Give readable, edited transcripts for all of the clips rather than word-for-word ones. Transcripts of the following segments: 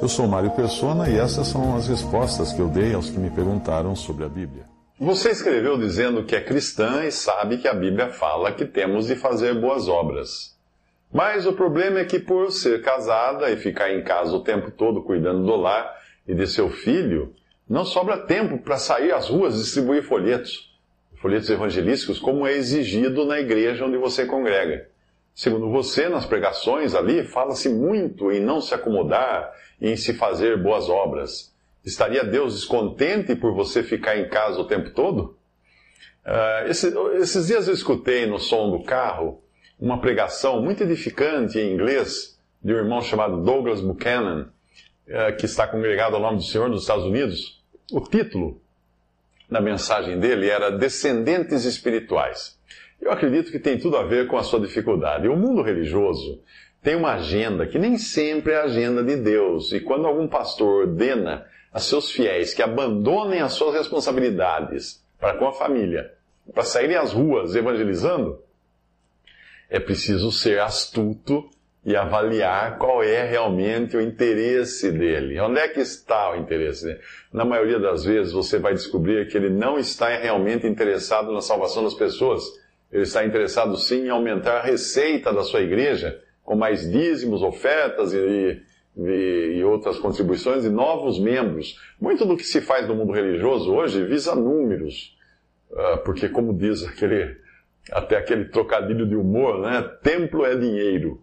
Eu sou Mário Persona e essas são as respostas que eu dei aos que me perguntaram sobre a Bíblia. Você escreveu dizendo que é cristã e sabe que a Bíblia fala que temos de fazer boas obras. Mas o problema é que, por ser casada e ficar em casa o tempo todo cuidando do lar e de seu filho, não sobra tempo para sair às ruas e distribuir folhetos evangelísticos, como é exigido na igreja onde você congrega. Segundo você, nas pregações ali, fala-se muito em não se acomodar e em se fazer boas obras. Estaria Deus descontente por você ficar em casa o tempo todo? Esses dias eu escutei no som do carro uma pregação muito edificante em inglês de um irmão chamado Douglas Buchanan, que está congregado ao nome do Senhor nos Estados Unidos. O título da mensagem dele era Descendentes Espirituais. Eu acredito que tem tudo a ver com a sua dificuldade. O mundo religioso tem uma agenda que nem sempre é a agenda de Deus. E quando algum pastor ordena a seus fiéis que abandonem as suas responsabilidades para com a família, para saírem às ruas evangelizando, é preciso ser astuto e avaliar qual é realmente o interesse dele. Onde é que está o interesse dele? Na maioria das vezes você vai descobrir que ele não está realmente interessado na salvação das pessoas. Ele está interessado sim em aumentar a receita da sua igreja, com mais dízimos, ofertas e outras contribuições e novos membros. Muito do que se faz no mundo religioso hoje visa números. Porque, como diz até aquele trocadilho de humor, né? Templo é dinheiro.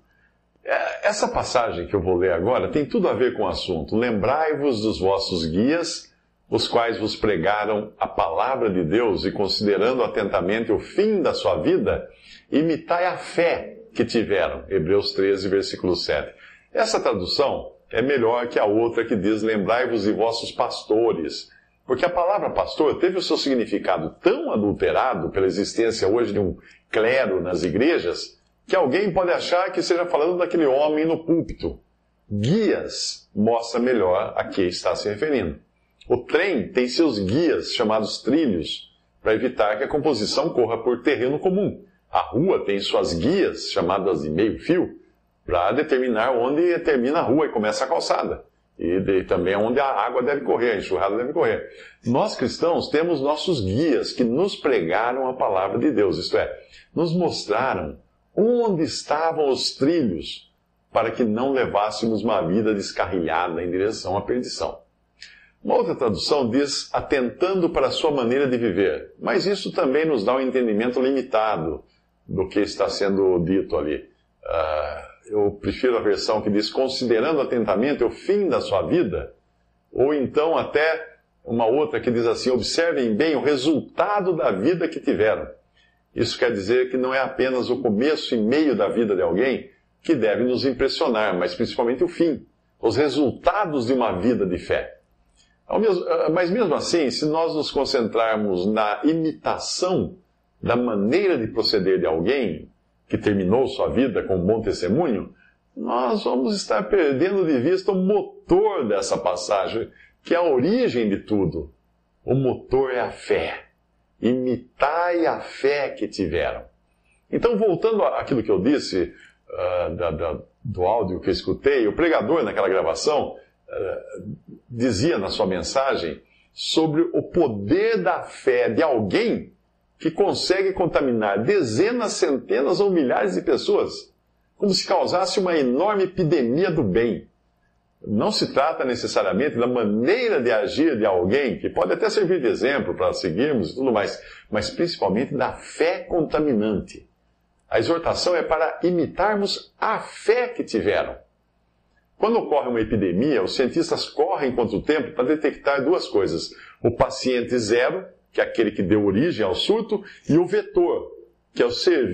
Essa passagem que eu vou ler agora tem tudo a ver com o assunto. Lembrai-vos dos vossos guias, os quais vos pregaram a palavra de Deus, e considerando atentamente o fim da sua vida, imitai a fé que tiveram. Hebreus 13, versículo 7. Essa tradução é melhor que a outra que diz, lembrai-vos de vossos pastores. Porque a palavra pastor teve o seu significado tão adulterado pela existência hoje de um clero nas igrejas, que alguém pode achar que seja falando daquele homem no púlpito. Guias mostra melhor a que está se referindo. O trem tem seus guias, chamados trilhos, para evitar que a composição corra por terreno comum. A rua tem suas guias, chamadas de meio-fio, para determinar onde termina a rua e começa a calçada. E também onde a água deve correr, a enxurrada deve correr. Nós cristãos temos nossos guias que nos pregaram a palavra de Deus, isto é, nos mostraram onde estavam os trilhos para que não levássemos uma vida descarrilhada em direção à perdição. Uma outra tradução diz, atentando para a sua maneira de viver, mas isso também nos dá um entendimento limitado do que está sendo dito ali. Eu prefiro a versão que diz, considerando atentamente o fim da sua vida, ou então até uma outra que diz assim, observem bem o resultado da vida que tiveram. Isso quer dizer que não é apenas o começo e meio da vida de alguém que deve nos impressionar, mas principalmente o fim, os resultados de uma vida de fé. Mas mesmo assim, se nós nos concentrarmos na imitação da maneira de proceder de alguém que terminou sua vida com um bom testemunho, nós vamos estar perdendo de vista o motor dessa passagem, que é a origem de tudo. O motor é a fé. Imitai a fé que tiveram. Então, voltando àquilo que eu disse, do áudio que eu escutei, o pregador naquela gravação dizia na sua mensagem sobre o poder da fé de alguém que consegue contaminar dezenas, centenas ou milhares de pessoas, como se causasse uma enorme epidemia do bem. Não se trata necessariamente da maneira de agir de alguém, que pode até servir de exemplo para seguirmos e tudo mais, mas principalmente da fé contaminante. A exortação é para imitarmos a fé que tiveram. Quando ocorre uma epidemia, os cientistas correm contra o tempo para detectar duas coisas. O paciente zero, que é aquele que deu origem ao surto, e o vetor, que é o ser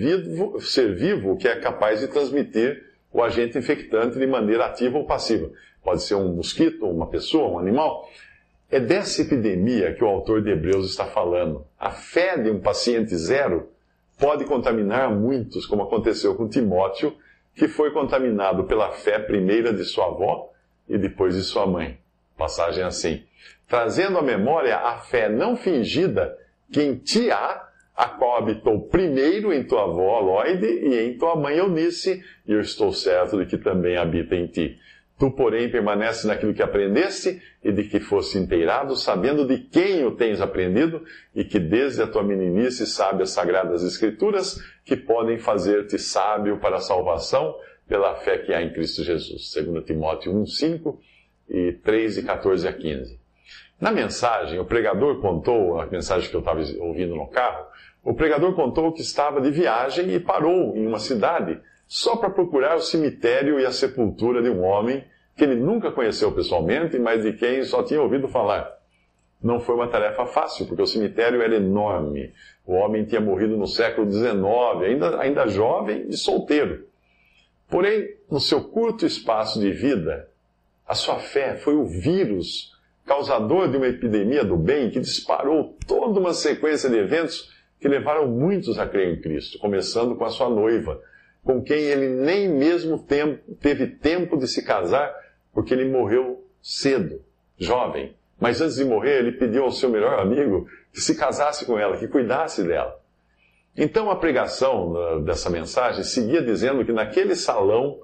vivo que é capaz de transmitir o agente infectante de maneira ativa ou passiva. Pode ser um mosquito, uma pessoa, um animal. É dessa epidemia que o autor de Hebreus está falando. A fé de um paciente zero pode contaminar muitos, como aconteceu com Timóteo, que foi contaminado pela fé primeira de sua avó e depois de sua mãe. Passagem assim, trazendo à memória a fé não fingida que em ti há, a qual habitou primeiro em tua avó Aloide e em tua mãe Eunice, e eu estou certo de que também habita em ti. Tu, porém, permaneces naquilo que aprendeste e de que foste inteirado, sabendo de quem o tens aprendido e que desde a tua meninice sabe as sagradas escrituras que podem fazer-te sábio para a salvação pela fé que há em Cristo Jesus. 2 Timóteo 1, 5 e 3 e 14 a 15. Na mensagem, o pregador contou, a mensagem que eu estava ouvindo no carro, o pregador contou que estava de viagem e parou em uma cidade só para procurar o cemitério e a sepultura de um homem que ele nunca conheceu pessoalmente, mas de quem só tinha ouvido falar. Não foi uma tarefa fácil, porque o cemitério era enorme. O homem tinha morrido no século XIX, ainda jovem e solteiro. Porém, no seu curto espaço de vida, a sua fé foi o vírus causador de uma epidemia do bem que disparou toda uma sequência de eventos que levaram muitos a crer em Cristo, começando com a sua noiva, com quem ele nem mesmo teve tempo de se casar, porque ele morreu cedo, jovem. Mas antes de morrer, ele pediu ao seu melhor amigo que se casasse com ela, que cuidasse dela. Então a pregação dessa mensagem seguia dizendo que naquele salão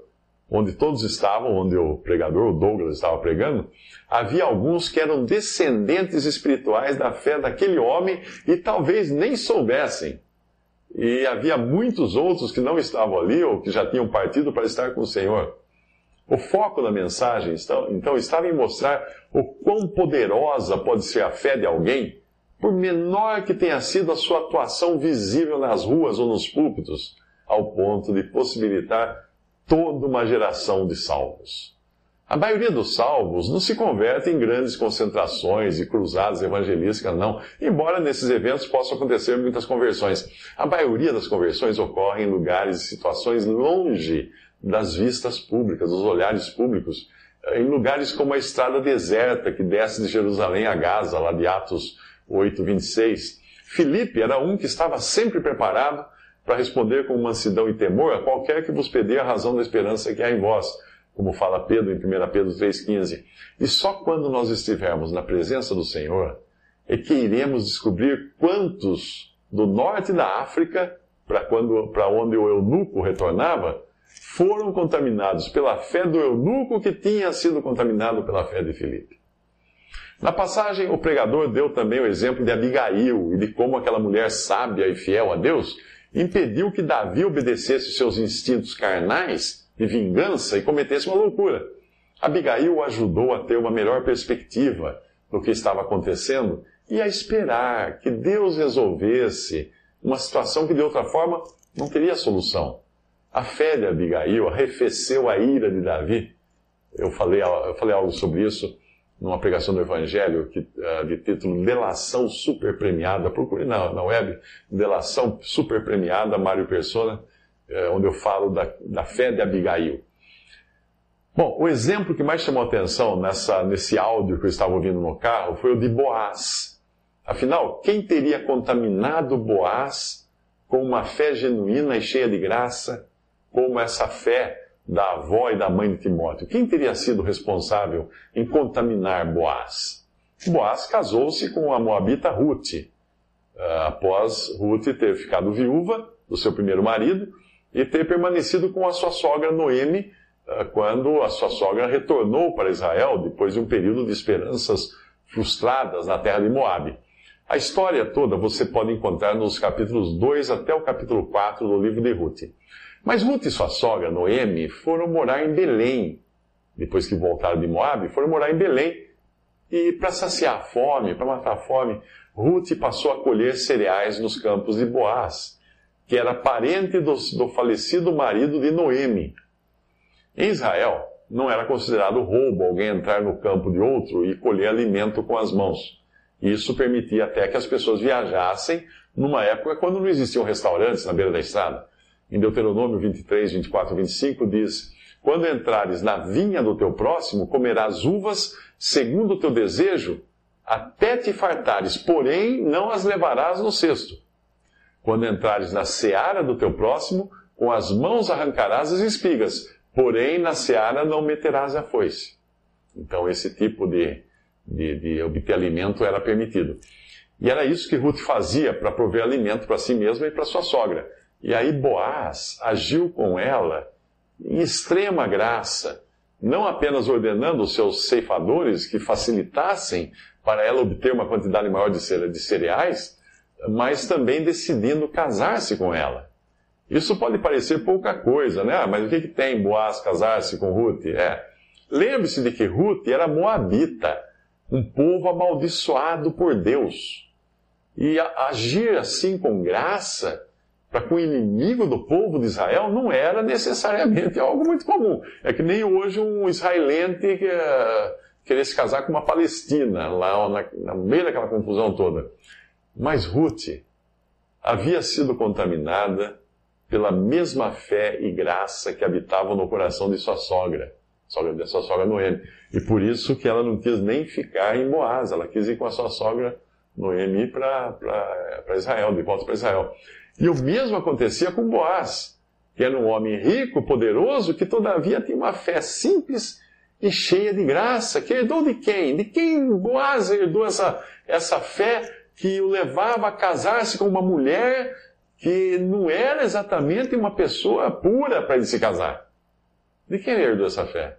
onde todos estavam, onde o pregador, o Douglas, estava pregando, havia alguns que eram descendentes espirituais da fé daquele homem e talvez nem soubessem. E havia muitos outros que não estavam ali ou que já tinham partido para estar com o Senhor. O foco da mensagem, então, estava em mostrar o quão poderosa pode ser a fé de alguém, por menor que tenha sido a sua atuação visível nas ruas ou nos púlpitos, ao ponto de possibilitar toda uma geração de salvos. A maioria dos salvos não se converte em grandes concentrações e cruzadas evangelísticas, não. Embora nesses eventos possam acontecer muitas conversões. A maioria das conversões ocorre em lugares e situações longe das vistas públicas, dos olhares públicos. Em lugares como a estrada deserta que desce de Jerusalém a Gaza, lá de Atos 8, 26. Filipe era um que estava sempre preparado para responder com mansidão e temor a qualquer que vos pedir a razão da esperança que há em vós, como fala Pedro em 1 Pedro 3,15. E só quando nós estivermos na presença do Senhor é que iremos descobrir quantos do norte da África, para onde o eunuco retornava, foram contaminados pela fé do eunuco que tinha sido contaminado pela fé de Filipe. Na passagem, o pregador deu também o exemplo de Abigail e de como aquela mulher sábia e fiel a Deus impediu que Davi obedecesse os seus instintos carnais de vingança e cometesse uma loucura. Abigail o ajudou a ter uma melhor perspectiva do que estava acontecendo e a esperar que Deus resolvesse uma situação que de outra forma não teria solução. A fé de Abigail arrefeceu a ira de Davi. Eu falei algo sobre isso numa pregação do Evangelho de título Delação Super Premiada. Procure na web, Delação Super Premiada, Mário Persona, onde eu falo da fé de Abigail. Bom, o exemplo que mais chamou atenção nesse áudio que eu estava ouvindo no carro foi o de Boaz. Afinal, quem teria contaminado Boaz com uma fé genuína e cheia de graça, como essa fé da avó e da mãe de Timóteo? Quem teria sido responsável em contaminar Boaz? Boaz casou-se com a moabita Ruth, após Ruth ter ficado viúva do seu primeiro marido, e ter permanecido com a sua sogra Noemi, quando a sua sogra retornou para Israel, depois de um período de esperanças frustradas na terra de Moabe. A história toda você pode encontrar nos capítulos 2 até o capítulo 4 do livro de Ruth. Mas Ruth e sua sogra Noemi foram morar em Belém, depois que voltaram de Moabe, foram morar em Belém, e para saciar a fome, para matar a fome, Ruth passou a colher cereais nos campos de Boaz, que era parente do falecido marido de Noemi. Em Israel, não era considerado roubo alguém entrar no campo de outro e colher alimento com as mãos. Isso permitia até que as pessoas viajassem numa época quando não existiam restaurantes na beira da estrada. Em Deuteronômio 23, 24 e 25 diz: quando entrares na vinha do teu próximo, comerás uvas segundo o teu desejo, até te fartares, porém não as levarás no cesto. Quando entrares na seara do teu próximo, com as mãos arrancarás as espigas, porém na seara não meterás a foice. Então esse tipo de obter alimento era permitido. E era isso que Ruth fazia para prover alimento para si mesma e para sua sogra. E aí Boaz agiu com ela em extrema graça, não apenas ordenando os seus ceifadores que facilitassem para ela obter uma quantidade maior de cereais, mas também decidindo casar-se com ela. Isso pode parecer pouca coisa, né? Mas o que tem Boaz casar-se com Ruth? Lembre-se de que Ruth era moabita, um povo amaldiçoado por Deus. E agir assim com graça para com o inimigo do povo de Israel não era necessariamente algo muito comum. É que nem hoje um israelense querer se casar com uma palestina, lá no meio daquela confusão toda. Mas Ruth havia sido contaminada pela mesma fé e graça que habitavam no coração de sua sogra, da sua sogra Noemi. E por isso que ela não quis nem ficar em Boaz, ela quis ir com a sua sogra Noemi para Israel, de volta para Israel. E o mesmo acontecia com Boaz, que era um homem rico, poderoso, que todavia tinha uma fé simples e cheia de graça, que herdou de quem? De quem Boaz herdou essa fé que o levava a casar-se com uma mulher que não era exatamente uma pessoa pura para ele se casar. De quem herdou essa fé?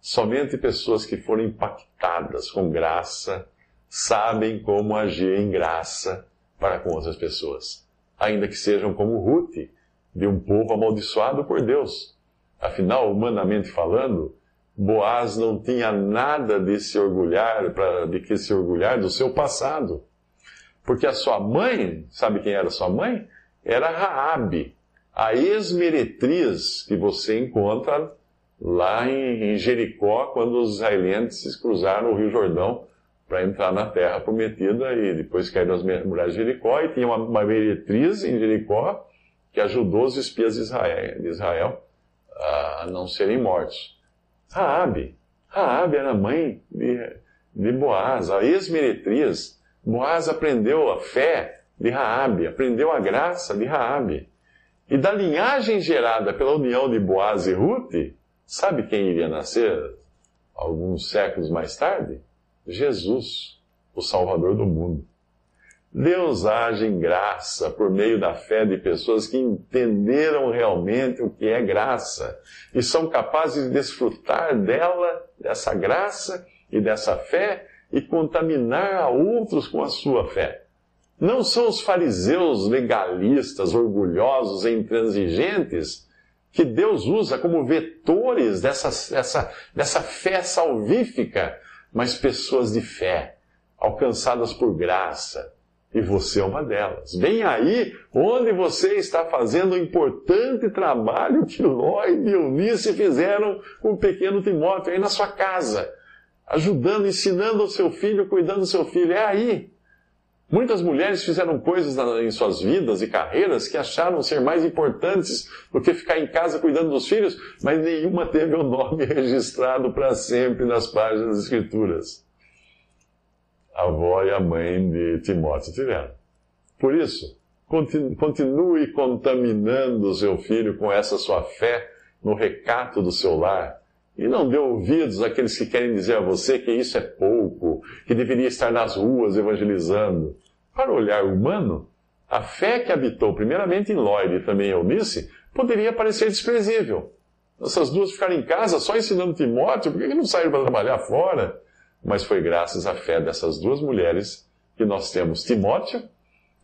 Somente pessoas que foram impactadas com graça sabem como agir em graça para com outras pessoas, ainda que sejam como Ruth, de um povo amaldiçoado por Deus. Afinal, humanamente falando, Boaz não tinha nada de que se orgulhar do seu passado. Porque a sua mãe, sabe quem era sua mãe? Era Raabe, a ex-meretriz que você encontra lá em Jericó, quando os israelenses cruzaram o Rio Jordão para entrar na Terra Prometida e depois caíram as muralhas de Jericó. E tinha uma meretriz em Jericó que ajudou os espias de Israel a não serem mortos. Raabe era a mãe de Boaz, a ex-meretriz. Boaz aprendeu a fé de Raabe, aprendeu a graça de Raabe. E da linhagem gerada pela união de Boaz e Ruth, sabe quem iria nascer alguns séculos mais tarde? Jesus, o Salvador do mundo. Deus age em graça por meio da fé de pessoas que entenderam realmente o que é graça e são capazes de desfrutar dela, dessa graça e dessa fé, e contaminar a outros com a sua fé. Não são os fariseus legalistas, orgulhosos e intransigentes que Deus usa como vetores dessa fé salvífica, mas pessoas de fé, alcançadas por graça. E você é uma delas. Bem aí onde você está fazendo o importante trabalho que Loide e Eunice fizeram com o pequeno Timóteo aí na sua casa, ajudando, ensinando o seu filho, cuidando do seu filho. É aí. Muitas mulheres fizeram coisas em suas vidas e carreiras que acharam ser mais importantes do que ficar em casa cuidando dos filhos, mas nenhuma teve o nome registrado para sempre nas páginas das Escrituras. A avó e a mãe de Timóteo tiveram. Por isso, continue contaminando o seu filho com essa sua fé no recato do seu lar. E não dê ouvidos àqueles que querem dizer a você que isso é pouco, que deveria estar nas ruas evangelizando. Para o olhar humano, a fé que habitou primeiramente em Loide e também em Eunice poderia parecer desprezível. Essas duas ficaram em casa só ensinando Timóteo, por que não saíram para trabalhar fora? Mas foi graças à fé dessas duas mulheres que nós temos Timóteo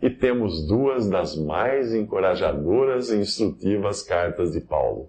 e temos duas das mais encorajadoras e instrutivas cartas de Paulo.